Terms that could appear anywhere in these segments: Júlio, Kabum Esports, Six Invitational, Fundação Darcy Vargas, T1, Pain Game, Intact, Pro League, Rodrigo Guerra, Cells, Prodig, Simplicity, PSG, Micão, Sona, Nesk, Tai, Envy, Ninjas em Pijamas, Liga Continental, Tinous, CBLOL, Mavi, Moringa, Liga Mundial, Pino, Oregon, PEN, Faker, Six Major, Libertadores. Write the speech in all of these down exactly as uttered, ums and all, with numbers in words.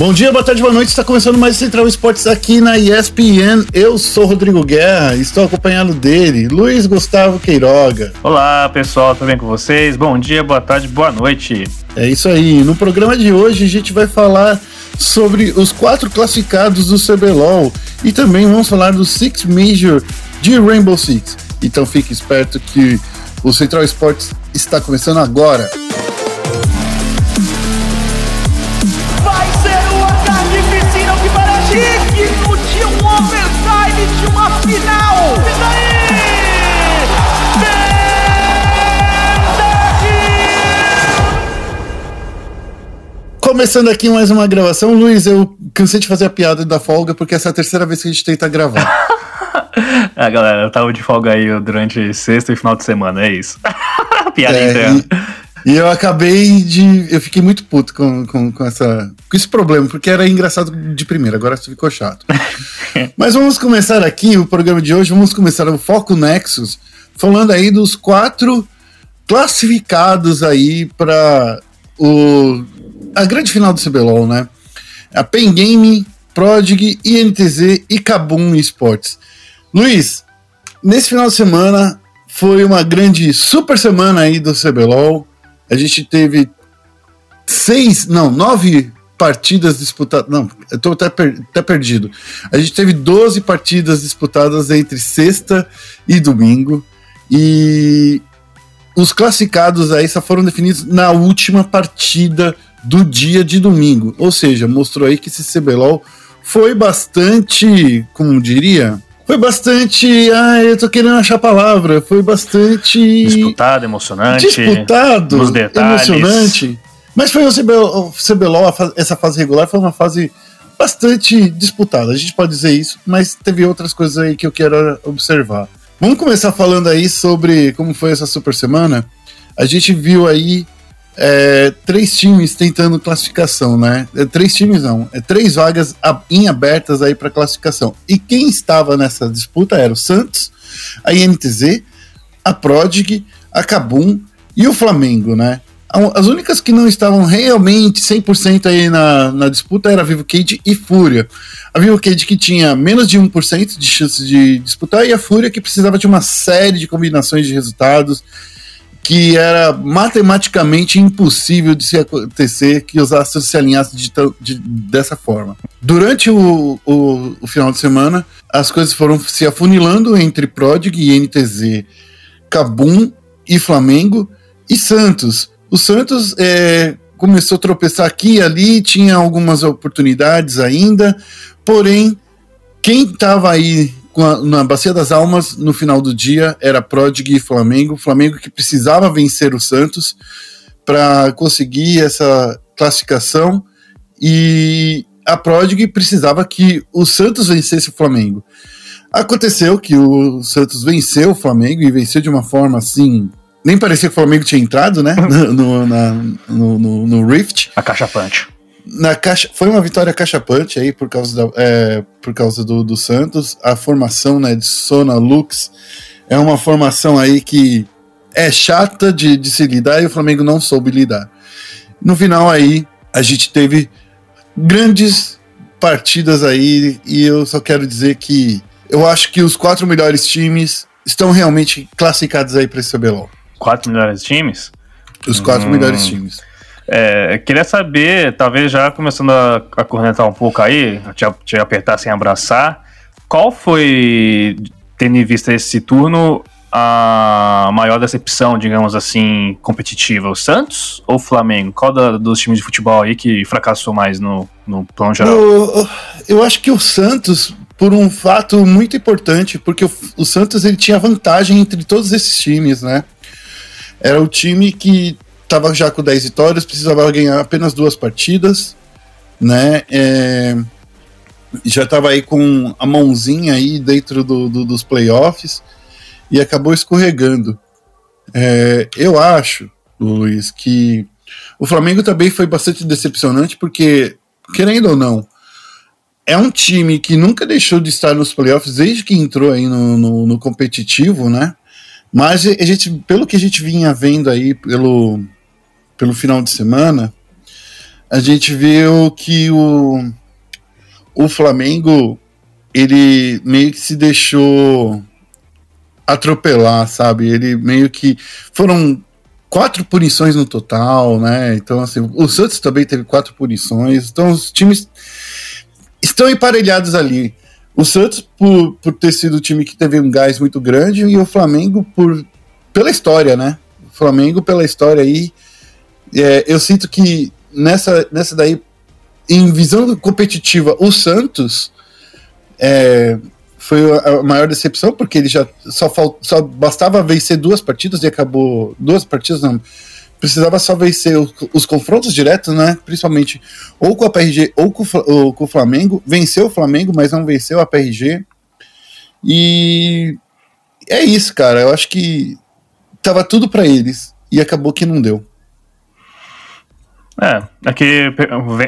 Bom dia, boa tarde, boa noite. Está começando mais Central Esportes aqui na E S P N. Eu sou Rodrigo Guerra, estou acompanhado dele, Luiz Gustavo Queiroga. Olá, pessoal, tudo bem com vocês? Bom dia, boa tarde, boa noite. É isso aí. No programa de hoje a gente vai falar sobre os quatro classificados do C B L O L e também vamos falar do Six Major de Rainbow Six. Então fique esperto que o Central Esportes está começando agora. Vai ser uma carnificina que parece digno de um overtime de uma final. Isso aí! Começando aqui mais uma gravação. Luiz, eu cansei de fazer a piada da folga porque essa é a terceira vez que a gente tenta gravar. Ah, galera, eu tava de folga aí durante sexta e final de semana, é isso. Piada é, interna. E, e eu acabei de... Eu fiquei muito puto com, com, com, essa, com esse problema, porque era engraçado de primeira, agora ficou chato. Mas vamos começar aqui o programa de hoje, vamos começar o Foco Nexus, falando aí dos quatro classificados aí pra o, a grande final do C B L O L, né? A Pain Game, Prodig, I N T Z e Kabum Esports. Luiz, nesse final de semana foi uma grande super semana aí do C B L O L. A gente teve seis, não, nove partidas disputadas. Não, eu tô até, per, até perdido. A gente teve doze partidas disputadas entre sexta e domingo. E os classificados aí só foram definidos na última partida do dia de domingo. Ou seja, mostrou aí que esse C B L O L foi bastante, como diria... Foi bastante... Ah, eu tô querendo achar a palavra. Foi bastante... Disputado, emocionante. Disputado, nos detalhes. Emocionante. Mas foi o C B L O L, C B L O L, essa fase regular foi uma fase bastante disputada. A gente pode dizer isso, mas teve outras coisas aí que eu quero observar. Vamos começar falando aí sobre como foi essa super semana. A gente viu aí é, três times tentando classificação, né? É, três times não, é três vagas ab- em abertas aí para classificação. E quem estava nessa disputa era o Santos, a I N T Z, a Prodig, a Kabum e o Flamengo, né? As únicas que não estavam realmente cem por cento aí na, na disputa era a Vivo Keyd e Fúria. A Vivo Keyd que tinha menos de um por cento de chance de disputar e a Fúria que precisava de uma série de combinações de resultados que era matematicamente impossível de se acontecer que os astros se alinhassem de, de, dessa forma. Durante o, o, o final de semana, as coisas foram se afunilando entre Prodig e I N T Z, Kabum e Flamengo e Santos. O Santos é, começou a tropeçar aqui e ali, tinha algumas oportunidades ainda, porém, quem estava aí na Bacia das Almas, no final do dia, era Prodig e Flamengo. Flamengo que precisava vencer o Santos para conseguir essa classificação e a Prodig precisava que o Santos vencesse o Flamengo. Aconteceu que o Santos venceu o Flamengo e venceu de uma forma assim... Nem parecia que o Flamengo tinha entrado, né? No, no, na, no, no, no Rift. A caixa punch. Na caixa, foi uma vitória cachapante aí por causa, da, é, por causa do, do Santos. A formação, né, de Sona Lux é uma formação aí que é chata de, de se lidar e o Flamengo não soube lidar. No final aí a gente teve grandes partidas aí e eu só quero dizer que eu acho que os quatro melhores times estão realmente classificados aí para esse C B L O L. Quatro melhores times? Os quatro hum. melhores times. É, queria saber, talvez já começando a, a cornetar um pouco aí, te, te apertar sem abraçar, qual foi, tendo em vista esse turno, a maior decepção, digamos assim, competitiva? O Santos ou o Flamengo? Qual da, dos times de futebol aí que fracassou mais no, no plano geral? Eu, eu acho que o Santos, por um fato muito importante, porque o, o Santos ele tinha vantagem entre todos esses times, né? Era o time que estava já com dez vitórias, precisava ganhar apenas duas partidas, né? É, já estava aí com a mãozinha aí dentro do, do, dos playoffs e acabou escorregando. É, eu acho, Luiz, que o Flamengo também foi bastante decepcionante, porque, querendo ou não, é um time que nunca deixou de estar nos playoffs desde que entrou aí no, no, no competitivo, né? Mas a gente, pelo que a gente vinha vendo aí pelo... pelo final de semana, a gente viu que o, o Flamengo, ele meio que se deixou atropelar, sabe? Ele meio que... Foram quatro punições no total, né? Então, assim, o Santos também teve quatro punições. Então, os times estão emparelhados ali. O Santos, por, por ter sido o time que teve um gás muito grande, e o Flamengo, por, pela história, né? O Flamengo, pela história aí, é, eu sinto que nessa, nessa daí, em visão competitiva, o Santos é, foi a maior decepção, porque ele já só, falt, só bastava vencer duas partidas e acabou... Duas partidas, não. Precisava só vencer os, os confrontos diretos, né? Principalmente ou com a P R G ou com, ou com o Flamengo. Venceu o Flamengo, mas não venceu a P R G. E é isso, cara. Eu acho que tava tudo pra eles e acabou que não deu. É, aqui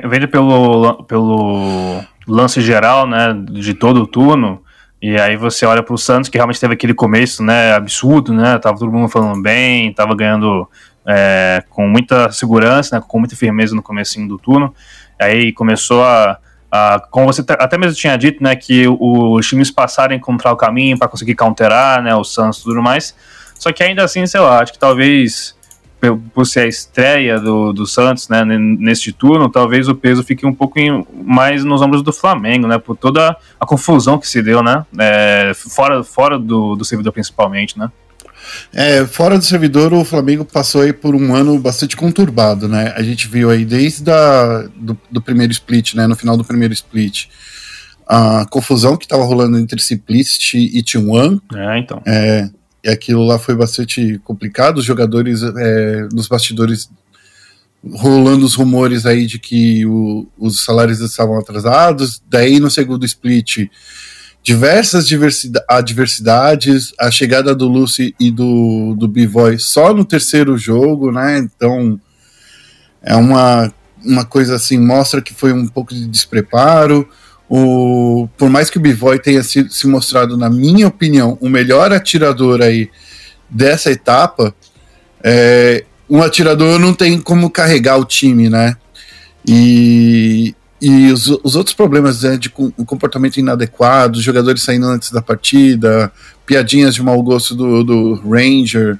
vende pelo, pelo lance geral, né, de todo o turno, e aí você olha pro Santos, que realmente teve aquele começo, né, absurdo, né, tava todo mundo falando bem, tava ganhando é, com muita segurança, né, com muita firmeza no comecinho do turno, aí começou a, a como você até mesmo tinha dito, né, que os times passaram a encontrar o caminho para conseguir counterar, né, o Santos e tudo mais, só que ainda assim, sei lá, acho que talvez... por ser a estreia do, do Santos, né, neste turno, talvez o peso fique um pouco em, mais nos ombros do Flamengo, né, por toda a confusão que se deu, né, é, fora, fora do, do servidor principalmente, né. É, fora do servidor, o Flamengo passou aí por um ano bastante conturbado, né, a gente viu aí desde a, do, do primeiro split, né, no final do primeiro split, a confusão que estava rolando entre Simplicity e T um. É, então. É... E aquilo lá foi bastante complicado, os jogadores é, nos bastidores rolando os rumores aí de que o, os salários estavam atrasados, daí no segundo split, diversas diversidade, adversidades, a chegada do Lucy e do, do B-Boy só no terceiro jogo, né, então é uma, uma coisa assim, mostra que foi um pouco de despreparo. O, por mais que o B-Boy tenha se, se mostrado, na minha opinião, o melhor atirador aí dessa etapa, é, um atirador não tem como carregar o time, né? E, e os, os outros problemas, né, de com, o comportamento inadequado, os jogadores saindo antes da partida, piadinhas de mau gosto do, do Ranger.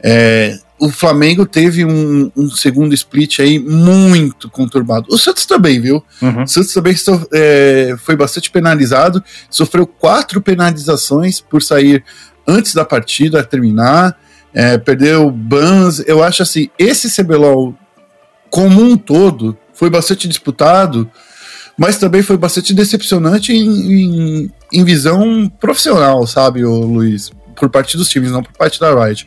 É, o Flamengo teve um, um segundo split aí muito conturbado. O Santos também, viu? Uhum. O Santos também so, é, foi bastante penalizado, sofreu quatro penalizações por sair antes da partida terminar, é, perdeu bans. Eu acho assim, esse C B L O L como um todo foi bastante disputado, mas também foi bastante decepcionante em, em, em visão profissional, sabe, ô, Luiz? Por parte dos times, não por parte da Riot.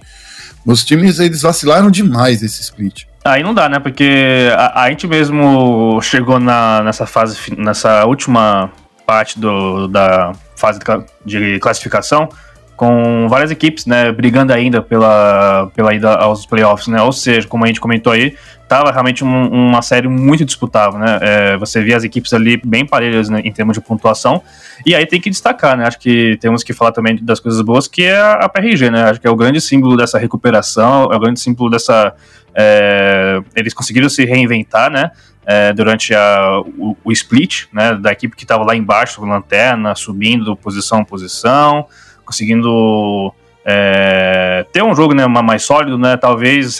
Os times, eles vacilaram demais esse split. Aí não dá, né? Porque a, a gente mesmo chegou na, nessa fase, nessa última parte do, da fase de classificação, com várias equipes, né, brigando ainda pela, pela ida aos playoffs, né? Ou seja, como a gente comentou aí, tava realmente um, uma série muito disputável, né? É, você via as equipes ali bem parelhas, né, em termos de pontuação. E aí tem que destacar, né? Acho que temos que falar também das coisas boas, que é a P R G, né? Acho que é o grande símbolo dessa recuperação, é o grande símbolo dessa... É, eles conseguiram se reinventar, né? É, durante a, o, o split, né? Da equipe que tava lá embaixo, lanterna, subindo posição a posição, conseguindo é, ter um jogo, né, mais sólido, né, talvez,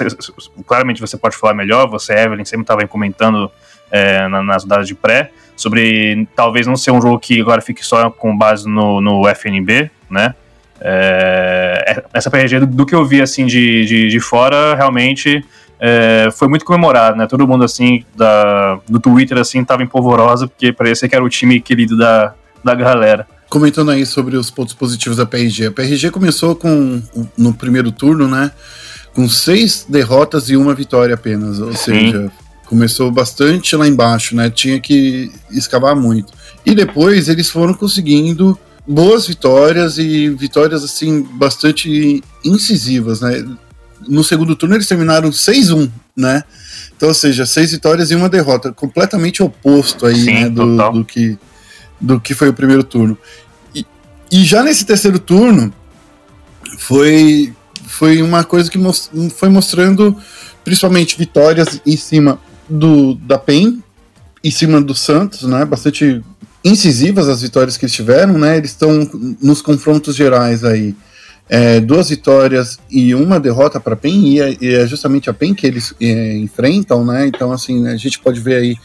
claramente você pode falar melhor, você, Evelyn, sempre estava comentando é, nas rodadas de pré, sobre talvez não ser um jogo que agora fique só com base no, no F N B, né, é, essa P R G, do, do que eu vi, assim, de, de, de fora, realmente é, foi muito comemorado, né, todo mundo, assim, da, do Twitter, assim, estava em polvorosa, porque parecia que era o time querido da, da galera. Comentando aí sobre os pontos positivos da P R G. A P R G começou com, no primeiro turno, né, com seis derrotas e uma vitória apenas. Ou seja, começou bastante lá embaixo, né? Tinha que escavar muito. E depois eles foram conseguindo boas vitórias e vitórias, assim, bastante incisivas, né? No segundo turno eles terminaram seis a um, né? Então, ou seja, seis vitórias e uma derrota. Completamente oposto aí, sim, né, do, do que... do que foi o primeiro turno. E, e já nesse terceiro turno, foi, foi uma coisa que most, foi mostrando principalmente vitórias em cima do, da P E N em cima do Santos, né? Bastante incisivas as vitórias que eles tiveram, né? Eles estão nos confrontos gerais aí. É, duas vitórias e uma derrota para a P E N, e é, e é justamente a P E N que eles é, enfrentam, né? Então, assim, a gente pode ver aí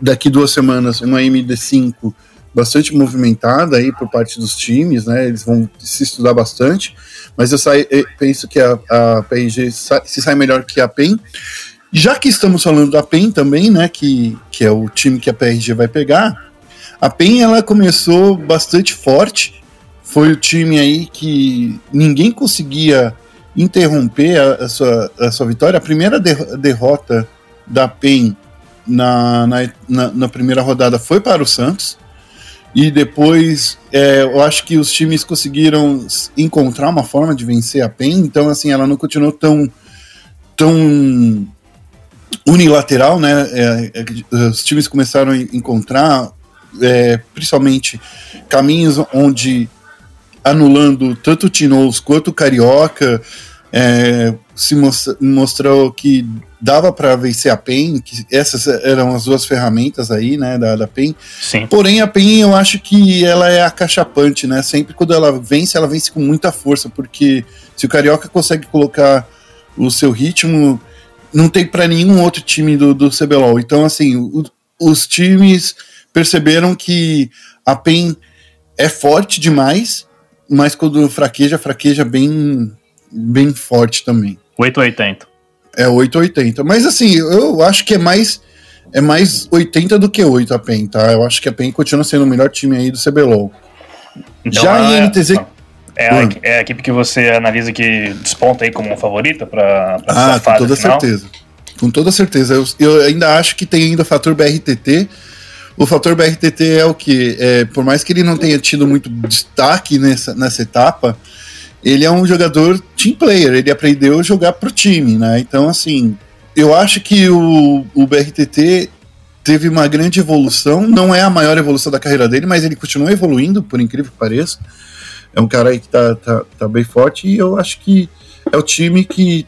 daqui duas semanas uma M D cinco bastante movimentada aí por parte dos times, né? Eles vão se estudar bastante, mas eu, saio, eu penso que a, a P S G sa- se sai melhor que a P E N. Já que estamos falando da P E N também, né? Que, que é o time que a P S G vai pegar, a P E N ela começou bastante forte. Foi o time aí que ninguém conseguia interromper a, a, sua, a sua vitória. A primeira der- derrota da P E N na, na, na, na primeira rodada foi para o Santos. E depois é, eu acho que os times conseguiram encontrar uma forma de vencer a P E N. Então, assim, ela não continuou tão, tão unilateral, né? É, é, os times começaram a encontrar, é, principalmente, caminhos onde... anulando tanto o Tinous quanto o Carioca, é, se most- mostrou que dava para vencer a P E N, que essas eram as duas ferramentas aí, né, da, da P E N. Sim. Porém, a P E N, eu acho que ela é acachapante, né, sempre quando ela vence, ela vence com muita força, porque se o Carioca consegue colocar o seu ritmo, não tem para nenhum outro time do, do C B L O L. Então, assim, o, os times perceberam que a P E N é forte demais, mas quando fraqueja, fraqueja bem, bem forte também. oito oitenta. É, oito oitenta. Mas assim, eu acho que é mais, é mais oitenta do que oito a P E N, tá? Eu acho que a P E N continua sendo o melhor time aí do C B L O L. Então, já a I N T Z... É, é, a, é a equipe que você analisa que desponta aí como um favorito para essa ah, fase com toda final? Certeza. Com toda certeza. Eu, eu ainda acho que tem ainda o fator B R T T. O fator B R T T é o que? É, por mais que ele não tenha tido muito destaque nessa, nessa etapa, ele é um jogador team player, ele aprendeu a jogar pro time, né? Então, assim, eu acho que o, o B R T T teve uma grande evolução, não é a maior evolução da carreira dele, mas ele continua evoluindo, por incrível que pareça. É um cara aí que tá, tá, tá bem forte, e eu acho que é o time que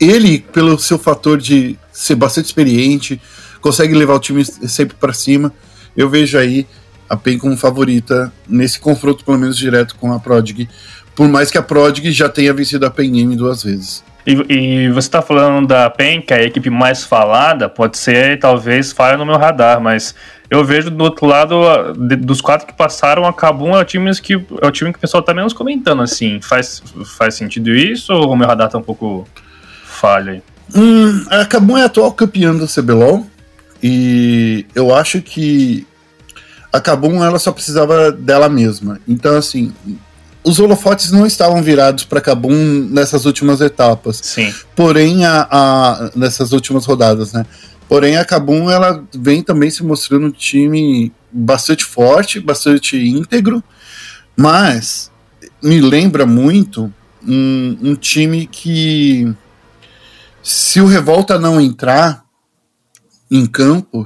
ele, pelo seu fator de ser bastante experiente, consegue levar o time sempre para cima. Eu vejo aí a P E N como favorita nesse confronto, pelo menos direto com a Prodig, por mais que a Prodig já tenha vencido a Pain Game duas vezes. E, e você está falando da P E N, que é a equipe mais falada, pode ser, talvez, falha no meu radar, mas eu vejo do outro lado, de, dos quatro que passaram, a Kabum é o time que, é o, time que o pessoal está menos comentando, assim, faz, faz sentido isso, ou o meu radar está um pouco falha aí? Hum, a Kabum é a atual campeã do C B L O L, e eu acho que a Kabum, ela só precisava dela mesma. Então, assim, os holofotes não estavam virados para Kabum nessas últimas etapas. Sim. Porém, a, a, nessas últimas rodadas, né? Porém, a Kabum, ela vem também se mostrando um time bastante forte, bastante íntegro, mas me lembra muito um, um time que, se o Revolta não entrar em campo,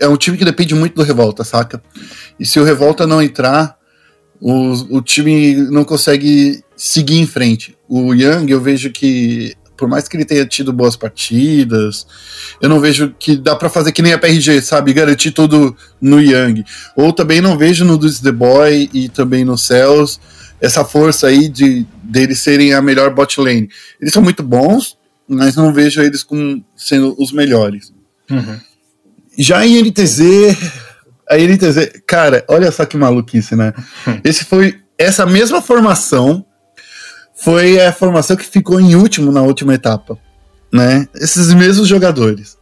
é um time que depende muito do Revolta, saca? E se o Revolta não entrar, o, o time não consegue seguir em frente. O Young, eu vejo que, por mais que ele tenha tido boas partidas, eu não vejo que dá pra fazer que nem a P R G, sabe? Garantir tudo no Young. Ou também não vejo no Dudes The Boy e também no Cells essa força aí de deles serem a melhor bot lane. Eles são muito bons, mas não vejo eles como sendo os melhores. Uhum. Já em I N T Z, a I N T Z, cara, olha só que maluquice, né? Esse foi, essa mesma formação foi a formação que ficou em último na última etapa, né? Esses mesmos jogadores.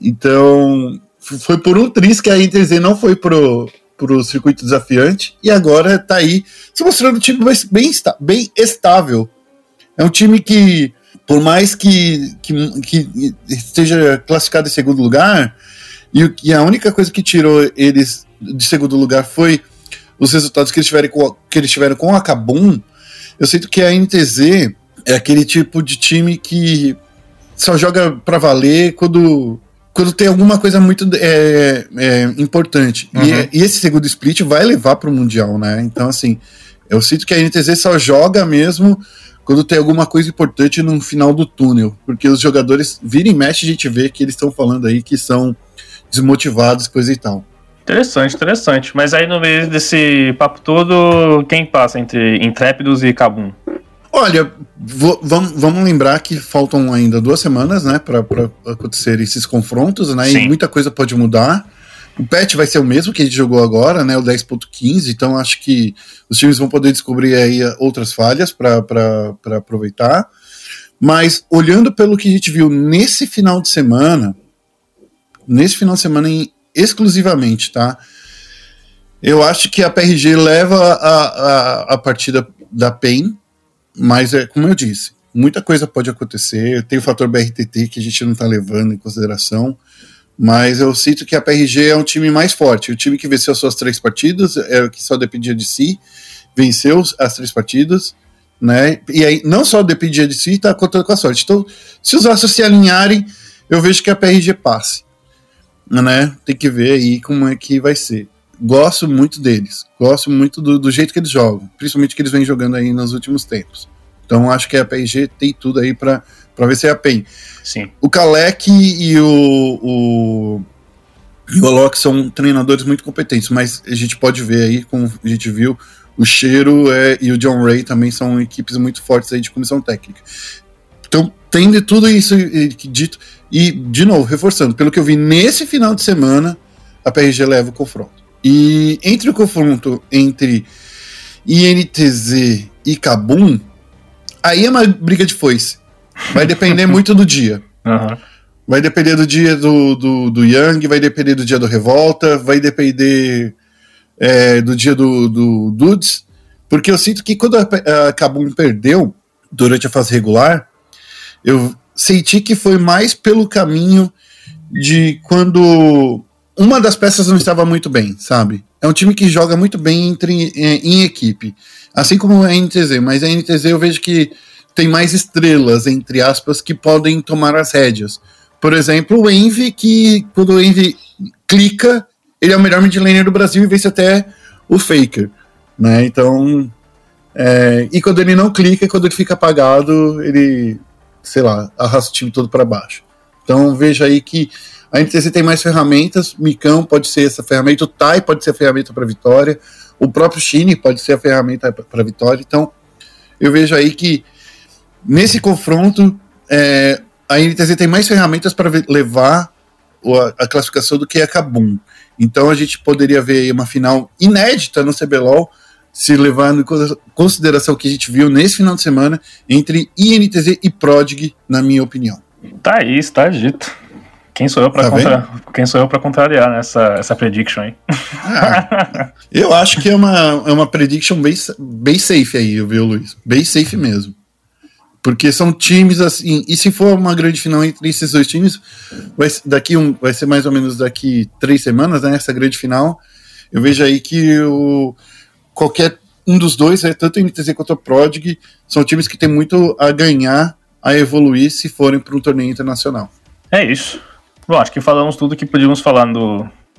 Então, foi por um tris que a I N T Z não foi pro, pro circuito desafiante, e agora tá aí se mostrando um time bem, bem estável. É um time que, por mais que, que, que esteja classificado em segundo lugar, e, e a única coisa que tirou eles de segundo lugar foi os resultados que eles tiveram com, que eles tiveram com a Kabum, eu sinto que a I N T Z é aquele tipo de time que só joga pra valer quando, quando tem alguma coisa muito é, é, importante. Uhum. E, e esse segundo split vai levar pro Mundial, né? Então, assim, eu sinto que a I N T Z só joga mesmo quando tem alguma coisa importante no final do túnel, porque os jogadores vira e mexe, a gente vê que eles estão falando aí que são desmotivados, coisa e tal. Interessante, interessante. Mas aí no meio desse papo todo, quem passa entre Intrépidos e Kabum? Olha, vou, vamos, vamos lembrar que faltam ainda duas semanas, né, para acontecer esses confrontos, né? Sim. E muita coisa pode mudar. O patch vai ser o mesmo que a gente jogou agora, né, o dez ponto quinze, então acho que os times vão poder descobrir aí outras falhas para aproveitar. Mas olhando pelo que a gente viu nesse final de semana, nesse final de semana em, exclusivamente, tá? Eu acho que a P R G leva a, a, a partida da P E N. Mas, é como eu disse, muita coisa pode acontecer. Tem o fator B R T T que a gente não está levando em consideração. Mas eu sinto que a P R G é um time mais forte. O time que venceu as suas três partidas, é o que só dependia de si, venceu as três partidas, né? E aí, não só dependia de si, está contando com a sorte. Então, se os astros se alinharem, eu vejo que a P R G passe, né? Tem que ver aí como é que vai ser. Gosto muito deles, gosto muito do, do jeito que eles jogam, principalmente que eles vêm jogando aí nos últimos tempos. Então acho que a P R G tem tudo aí pra, pra ver se é a P E N. Sim. O Kalec e o, o, o Alok são treinadores muito competentes, mas a gente pode ver aí, como a gente viu, o Cheiro é, e o John Ray também são equipes muito fortes aí de comissão técnica. Então, tendo tudo isso dito, e de novo, reforçando, pelo que eu vi nesse final de semana, a P R G leva o confronto. E entre o confronto entre I N T Z e Kabum, aí é uma briga de foice. Vai depender muito do dia. Uhum. Vai depender do dia do, do, do Young, vai depender do dia do Revolta, vai depender é, do dia do, do Dudes. Porque eu sinto que quando a, a Kabum perdeu durante a fase regular, eu senti que foi mais pelo caminho de quando... Uma das peças não estava muito bem, sabe? É um time que joga muito bem entre, em, em equipe. Assim como a N T Z. Mas a N T Z eu vejo que tem mais estrelas, entre aspas, que podem tomar as rédeas. Por exemplo, o Envy, que quando o Envy clica, ele é o melhor midlaner do Brasil e vence até o Faker, né? Então... É, e quando ele não clica, quando ele fica apagado, ele, sei lá, arrasta o time todo para baixo. Então veja aí que... A N T Z tem mais ferramentas, Micão pode ser essa ferramenta, o Tai pode ser a ferramenta para vitória, o próprio Chine pode ser a ferramenta para vitória. Então, eu vejo aí que nesse confronto, é, a N T Z tem mais ferramentas para levar a, a classificação do que a Kabum. Então, a gente poderia ver aí uma final inédita no C B L O L, se levando em consideração o que a gente viu nesse final de semana entre I N T Z e Prodig, na minha opinião. Tá aí, está dito. Quem sou eu para tá contra... Quem sou eu para contrariar nessa essa prediction aí? Ah, eu acho que é uma, é uma prediction bem, bem safe aí, viu, Luiz? Bem safe mesmo. Porque são times assim, e se for uma grande final entre esses dois times, vai, daqui um, vai ser mais ou menos daqui três semanas, né, essa grande final. Eu vejo aí que o, qualquer um dos dois, né, tanto o N T Z quanto o Prodig, são times que tem muito a ganhar, a evoluir, se forem para um torneio internacional. É isso. Bom, acho que falamos tudo que podíamos falar do,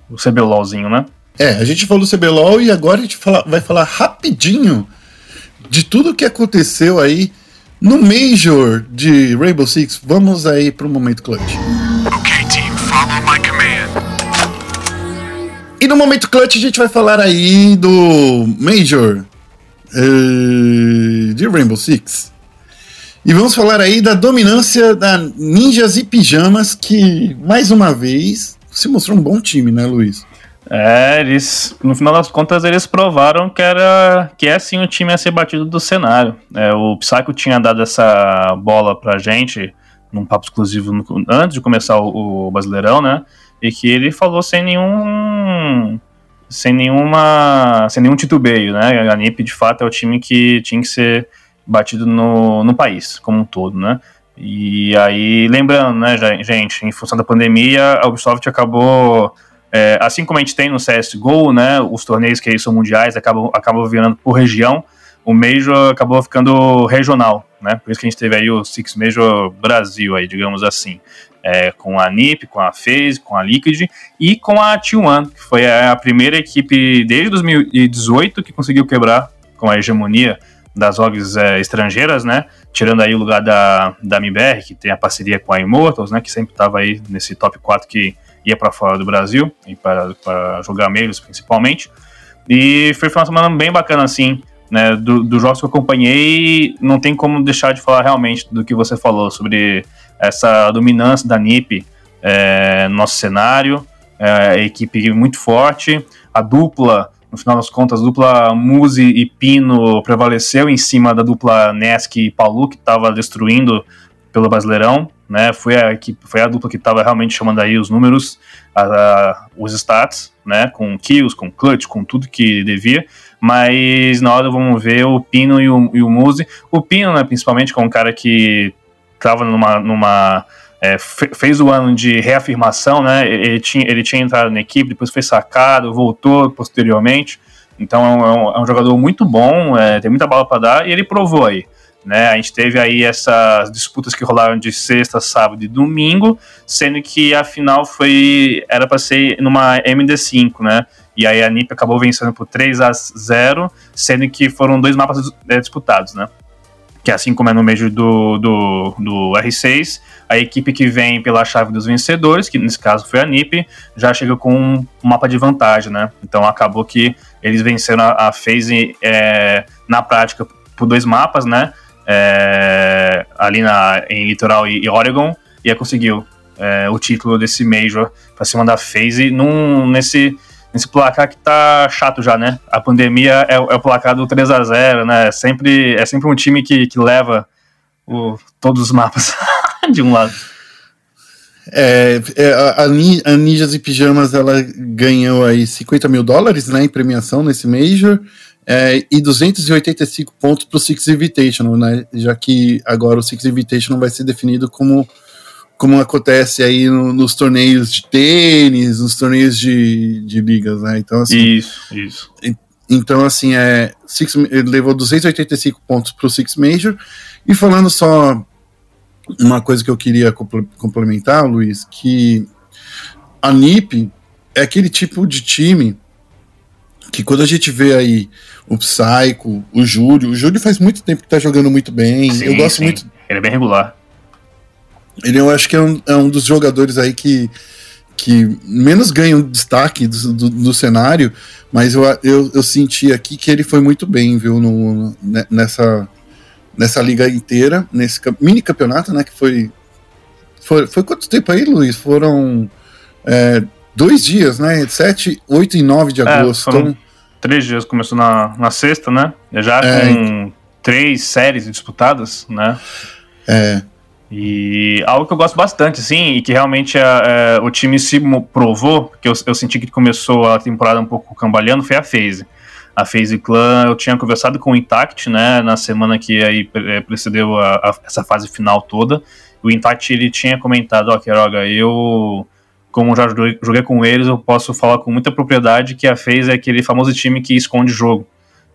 do CBLOLzinho, né? É, a gente falou do C B L O L e agora a gente fala, vai falar rapidinho de tudo que aconteceu aí no Major de Rainbow Six. Vamos aí pro Momento Clutch. Ok, team, follow my command. E no Momento Clutch a gente vai falar aí do Major uh, de Rainbow Six. E vamos falar aí da dominância da Ninjas em Pijamas, que, mais uma vez, se mostrou um bom time, né, Luiz? É, eles, no final das contas, eles provaram que, era, que é, sim, o time a ser batido do cenário. É, o Psycho tinha dado essa bola pra gente, num papo exclusivo, no, antes de começar o, o Brasileirão, né, e que ele falou sem nenhum... sem nenhuma... sem nenhum titubeio, né, a N I P, de fato, é o time que tinha que ser... batido no, no país como um todo, né? E aí, lembrando, né, gente, em função da pandemia, a Ubisoft acabou, é, assim como a gente tem no C S G O, né, os torneios que são mundiais acabam, acabam virando por região, o Major acabou ficando regional, né? Por isso que a gente teve aí o Six Major Brasil, aí, digamos assim, é, com a N I P, com a FaZe, com a Liquid e com a T um, que foi a primeira equipe desde dois mil e dezoito que conseguiu quebrar com a hegemonia das O Gs é, estrangeiras, né? Tirando aí o lugar da, da M B R, que tem a parceria com a Immortals, né? Que sempre estava aí nesse top quatro que ia para fora do Brasil, e para, para jogar meios principalmente. E foi uma semana bem bacana, assim, né? Dos do jogos que eu acompanhei, não tem como deixar de falar realmente do que você falou sobre essa dominância da N I P é, no nosso cenário, é, a equipe muito forte, a dupla. No final das contas, a dupla Muzi e Pino prevaleceu em cima da dupla Nesk e Paulo, que estava destruindo pelo Brasileirão, né? Foi a, equipe, foi a dupla que estava realmente chamando aí os números, a, a, os stats, né? Com kills, com clutch, com tudo que devia. Mas na hora vamos ver o Pino e o, e o Muzi. O Pino, né, principalmente, que é um cara que estava numa... numa É, fez o ano de reafirmação, né? Ele tinha, ele tinha entrado na equipe, depois foi sacado, voltou posteriormente. Então é um, é um jogador muito bom, é, tem muita bala para dar, e ele provou aí, né? A gente teve aí essas disputas que rolaram de sexta, sábado e domingo, sendo que a final foi, era para ser numa M D cinco, né? E aí a N I P acabou vencendo por três a zero, sendo que foram dois mapas disputados, né? Que assim como é no Major do, do, do R seis, a equipe que vem pela chave dos vencedores, que nesse caso foi a N I P, já chega com um mapa de vantagem, né? Então acabou que eles venceram a, a FaZe é, na prática por dois mapas, né? É, ali na, em Litoral e, e Oregon, e conseguiu é, o título desse Major pra cima da FaZe num, nesse... Esse placar que tá chato já, né? A pandemia é, é o placar do três a zero, né? É sempre, é sempre um time que, que leva o, todos os mapas de um lado. É, é, a, a Ninjas em Pijamas, ela ganhou aí cinquenta mil dólares, né, em premiação nesse Major, é, e duzentos e oitenta e cinco pontos pro Six Invitational, né? Já que agora o Six Invitational vai ser definido como... como acontece aí no, nos torneios de tênis, nos torneios de, de ligas, né? Então, assim, isso, isso. Então, assim, é, Six, ele levou duzentos e oitenta e cinco pontos para o Six Major. E falando só uma coisa que eu queria complementar, Luiz, que a N I P é aquele tipo de time que quando a gente vê aí o Psycho, o Júlio, o Júlio faz muito tempo que tá jogando muito bem. Sim, eu gosto sim. muito. Ele é bem regular. Ele, eu acho que é um, é um dos jogadores aí que, que menos ganha um destaque do, do, do cenário, mas eu, eu, eu senti aqui que ele foi muito bem, viu, no, nessa, nessa liga inteira, nesse mini campeonato, né, que foi... Foi, foi quanto tempo aí, Luiz? Foram é, dois dias, né? sete, oito e nove de agosto. É, foram então, três dias, começou na, na sexta, né? Já é, com três séries disputadas, né? É... E algo que eu gosto bastante, assim, e que realmente a, a, o time se provou, porque eu, eu senti que começou a temporada um pouco cambalhando, foi a FaZe. A FaZe Clan, eu tinha conversado com o Intact, né, na semana que aí precedeu a, a, essa fase final toda. O Intact, ele tinha comentado, ó, oh, Queiroga, eu, como já joguei com eles, eu posso falar com muita propriedade que a FaZe é aquele famoso time que esconde o jogo.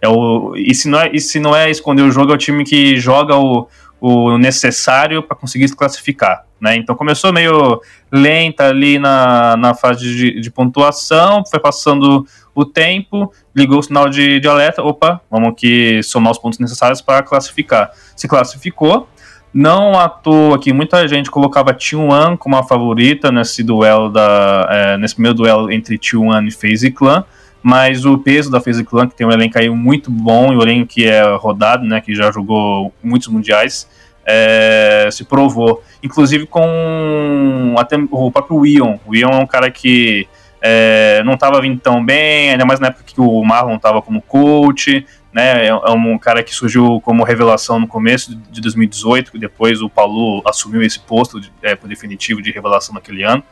É o, e, se não é, e se não é esconder o jogo, é o time que joga o... o necessário para conseguir se classificar, né? Então começou meio lenta ali na, na fase de, de pontuação, foi passando o tempo, ligou o sinal de, de alerta, opa, vamos aqui somar os pontos necessários para classificar. Se classificou, não à toa que muita gente colocava T um como a favorita nesse duelo da, é, nesse primeiro duelo entre T um e FaZe Clan, mas o peso da FaZe Clan, que tem um elenco aí muito bom, e um elenco que é rodado, né, que já jogou muitos mundiais, é, se provou. Inclusive com até o próprio Ian. O Ian é um cara que é, não estava vindo tão bem, ainda mais na época que o Marlon estava como coach, né, é um cara que surgiu como revelação no começo de dois mil e dezoito, que depois o Paulo assumiu esse posto de, é, por definitivo de revelação naquele ano,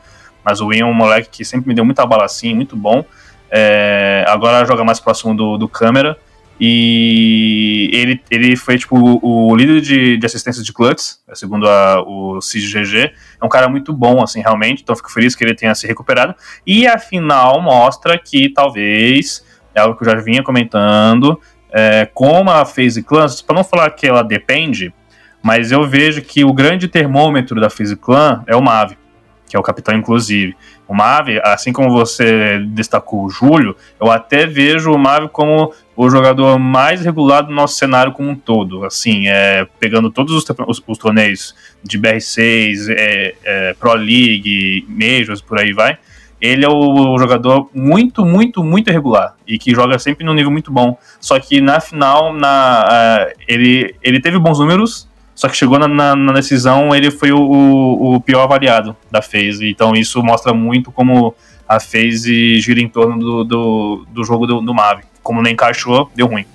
mas o Ian é um moleque que sempre me deu muita bala assim, muito bom. É, agora joga mais próximo do, do câmera, e ele, ele foi tipo o, o líder de, de assistência de clutch, segundo a, o C G G, é um cara muito bom, assim, realmente, então fico feliz que ele tenha se recuperado, e a final mostra que talvez, é algo que eu já vinha comentando, é, como a FaZe Clan, para não falar que ela depende, mas eu vejo que o grande termômetro da FaZe Clan é o Mavi, que é o capitão inclusive, O Mavi, assim como você destacou o Júlio, eu até vejo o Mavi como o jogador mais regular do nosso cenário como um todo. Assim, é, pegando todos os, os, os torneios de B R seis, é, é, Pro League, Majors, por aí vai, ele é o jogador muito, muito, muito regular e que joga sempre num nível muito bom. Só que na final, na, uh, ele, ele teve bons números, só que chegou na, na, na decisão, ele foi o, o, o pior avaliado da FaZe. Então isso mostra muito como a FaZe gira em torno do, do, do jogo do, do Mavi. Como não encaixou, deu ruim.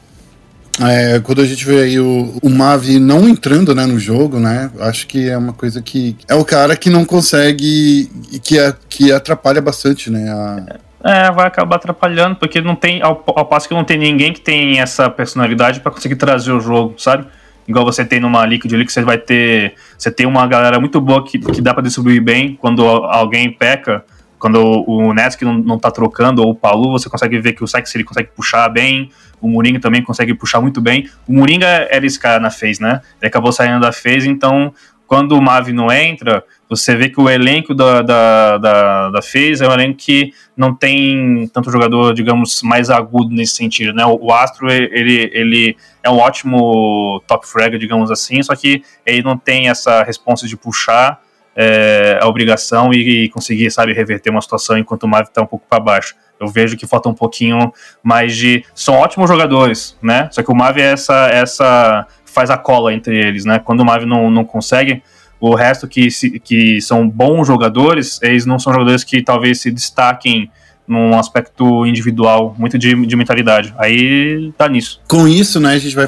É, quando a gente vê aí o, o Mavi não entrando, né, no jogo, né, acho que é uma coisa que... É o cara que não consegue e que, é, que atrapalha bastante, né, a... É, vai acabar atrapalhando, porque não tem... Ao, ao passo que não tem ninguém que tem essa personalidade pra conseguir trazer o jogo, sabe? Igual você tem numa Liquid ali, que você vai ter... Você tem uma galera muito boa que, que dá pra distribuir bem. Quando alguém peca, quando o, o Nesk não, não tá trocando, ou o Paulo, você consegue ver que o Psycho, ele consegue puxar bem. O Moringa também consegue puxar muito bem. O Moringa era esse cara na FaZe, né? Ele acabou saindo da FaZe, então... Quando o Mavi não entra, você vê que o elenco da, da, da, da FaZe é um elenco que não tem tanto jogador, digamos, mais agudo nesse sentido, né? O Astro, ele, ele é um ótimo top frag, digamos assim, só que ele não tem essa responsa de puxar é, a obrigação e, e conseguir, sabe, reverter uma situação enquanto o Mavi está um pouco para baixo. Eu vejo que falta um pouquinho mais de... São ótimos jogadores, né? Só que o Mavi é essa... essa faz a cola entre eles, né? Quando o Mavi não, não consegue, o resto que, se, que são bons jogadores, eles não são jogadores que talvez se destaquem num aspecto individual, muito de, de mentalidade. Aí tá nisso. Com isso, né, a gente vai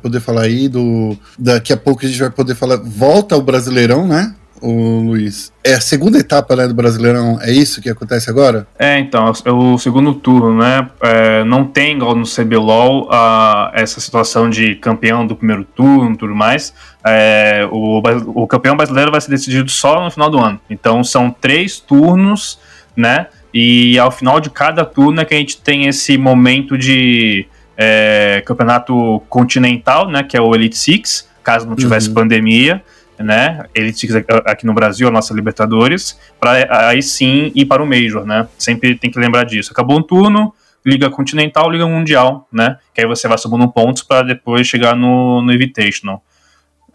poder falar aí do... Daqui a pouco a gente vai poder falar... Volta ao Brasileirão, né, o Luiz? É a segunda etapa, né, do Brasileirão, é isso que acontece agora? É, então, é o segundo turno, né, é, não tem igual no C B L O L a, essa situação de campeão do primeiro turno e tudo mais, é, o, o campeão brasileiro vai ser decidido só no final do ano, então são três turnos, né, e ao final de cada turno é que a gente tem esse momento de é, campeonato continental, né, que é o Elite Six, caso não tivesse uhum. pandemia, né, Elite Six aqui no Brasil, a nossa Libertadores, para aí sim ir para o Major, né, sempre tem que lembrar disso. Acabou um turno, Liga Continental, Liga Mundial, né, que aí você vai subindo pontos para depois chegar no, no Invitational.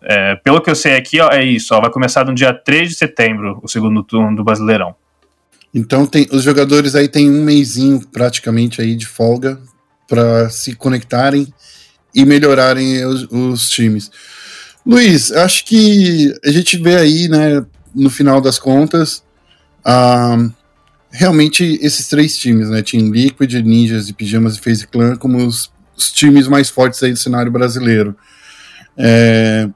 É, pelo que eu sei aqui, ó, é isso, ó, vai começar no dia três de setembro, o segundo turno do Brasileirão. Então tem, os jogadores aí tem um mesinho praticamente aí de folga para se conectarem e melhorarem os, os times. Luiz, acho que a gente vê aí, né, no final das contas, uh, realmente esses três times, né, Team Liquid, Ninjas em Pijamas e FaZe Clan, como os, os times mais fortes aí do cenário brasileiro. É,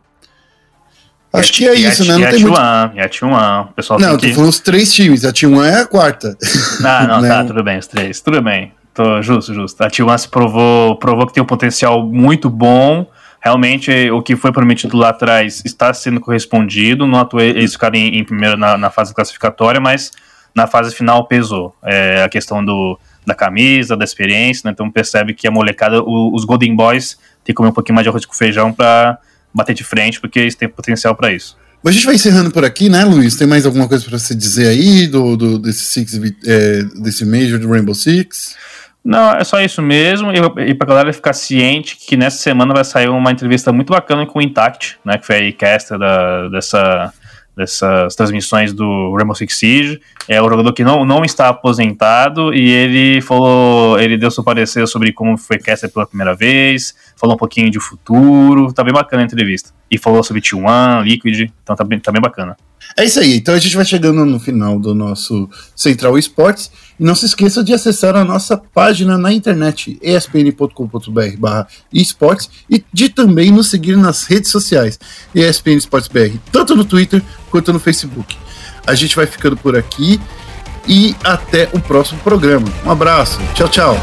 acho que é isso, né? E a T um, e a T um, o pessoal... Não, tô falando os três times, a T um é a quarta. Ah, não, tá, tudo bem, os três, tudo bem, tô justo, justo. A T um se provou, provou que tem um potencial muito bom. Realmente, o que foi prometido lá atrás está sendo correspondido. Não atuei, eles ficaram em, em primeiro na, na fase classificatória, mas na fase final pesou. É, a questão do, da camisa, da experiência, né? Então percebe que a molecada, o, os Golden Boys, tem que comer um pouquinho mais de arroz com feijão para bater de frente, porque eles têm potencial para isso. Mas a gente vai encerrando por aqui, né, Luiz? Tem mais alguma coisa para você dizer aí do, do, desse, Six, é, desse Major do Rainbow Six? Não, é só isso mesmo, e, e pra galera ficar ciente que nessa semana vai sair uma entrevista muito bacana com o Intact, né, que foi a e-caster da, dessa, dessas transmissões do Rainbow Six Siege. É um jogador que não, não está aposentado, e ele falou, ele deu seu parecer sobre como foi caster pela primeira vez, falou um pouquinho de futuro, tá bem bacana a entrevista. E falou sobre T um, Liquid, então tá bem, tá bem bacana. É isso aí, então a gente vai chegando no final do nosso Central Esportes. E não se esqueça de acessar a nossa página na internet, e s p n ponto com ponto b r barra esportes, e de também nos seguir nas redes sociais, E S P N Esportes B R, tanto no Twitter quanto no Facebook. A gente vai ficando por aqui e até o próximo programa. Um abraço, tchau, tchau.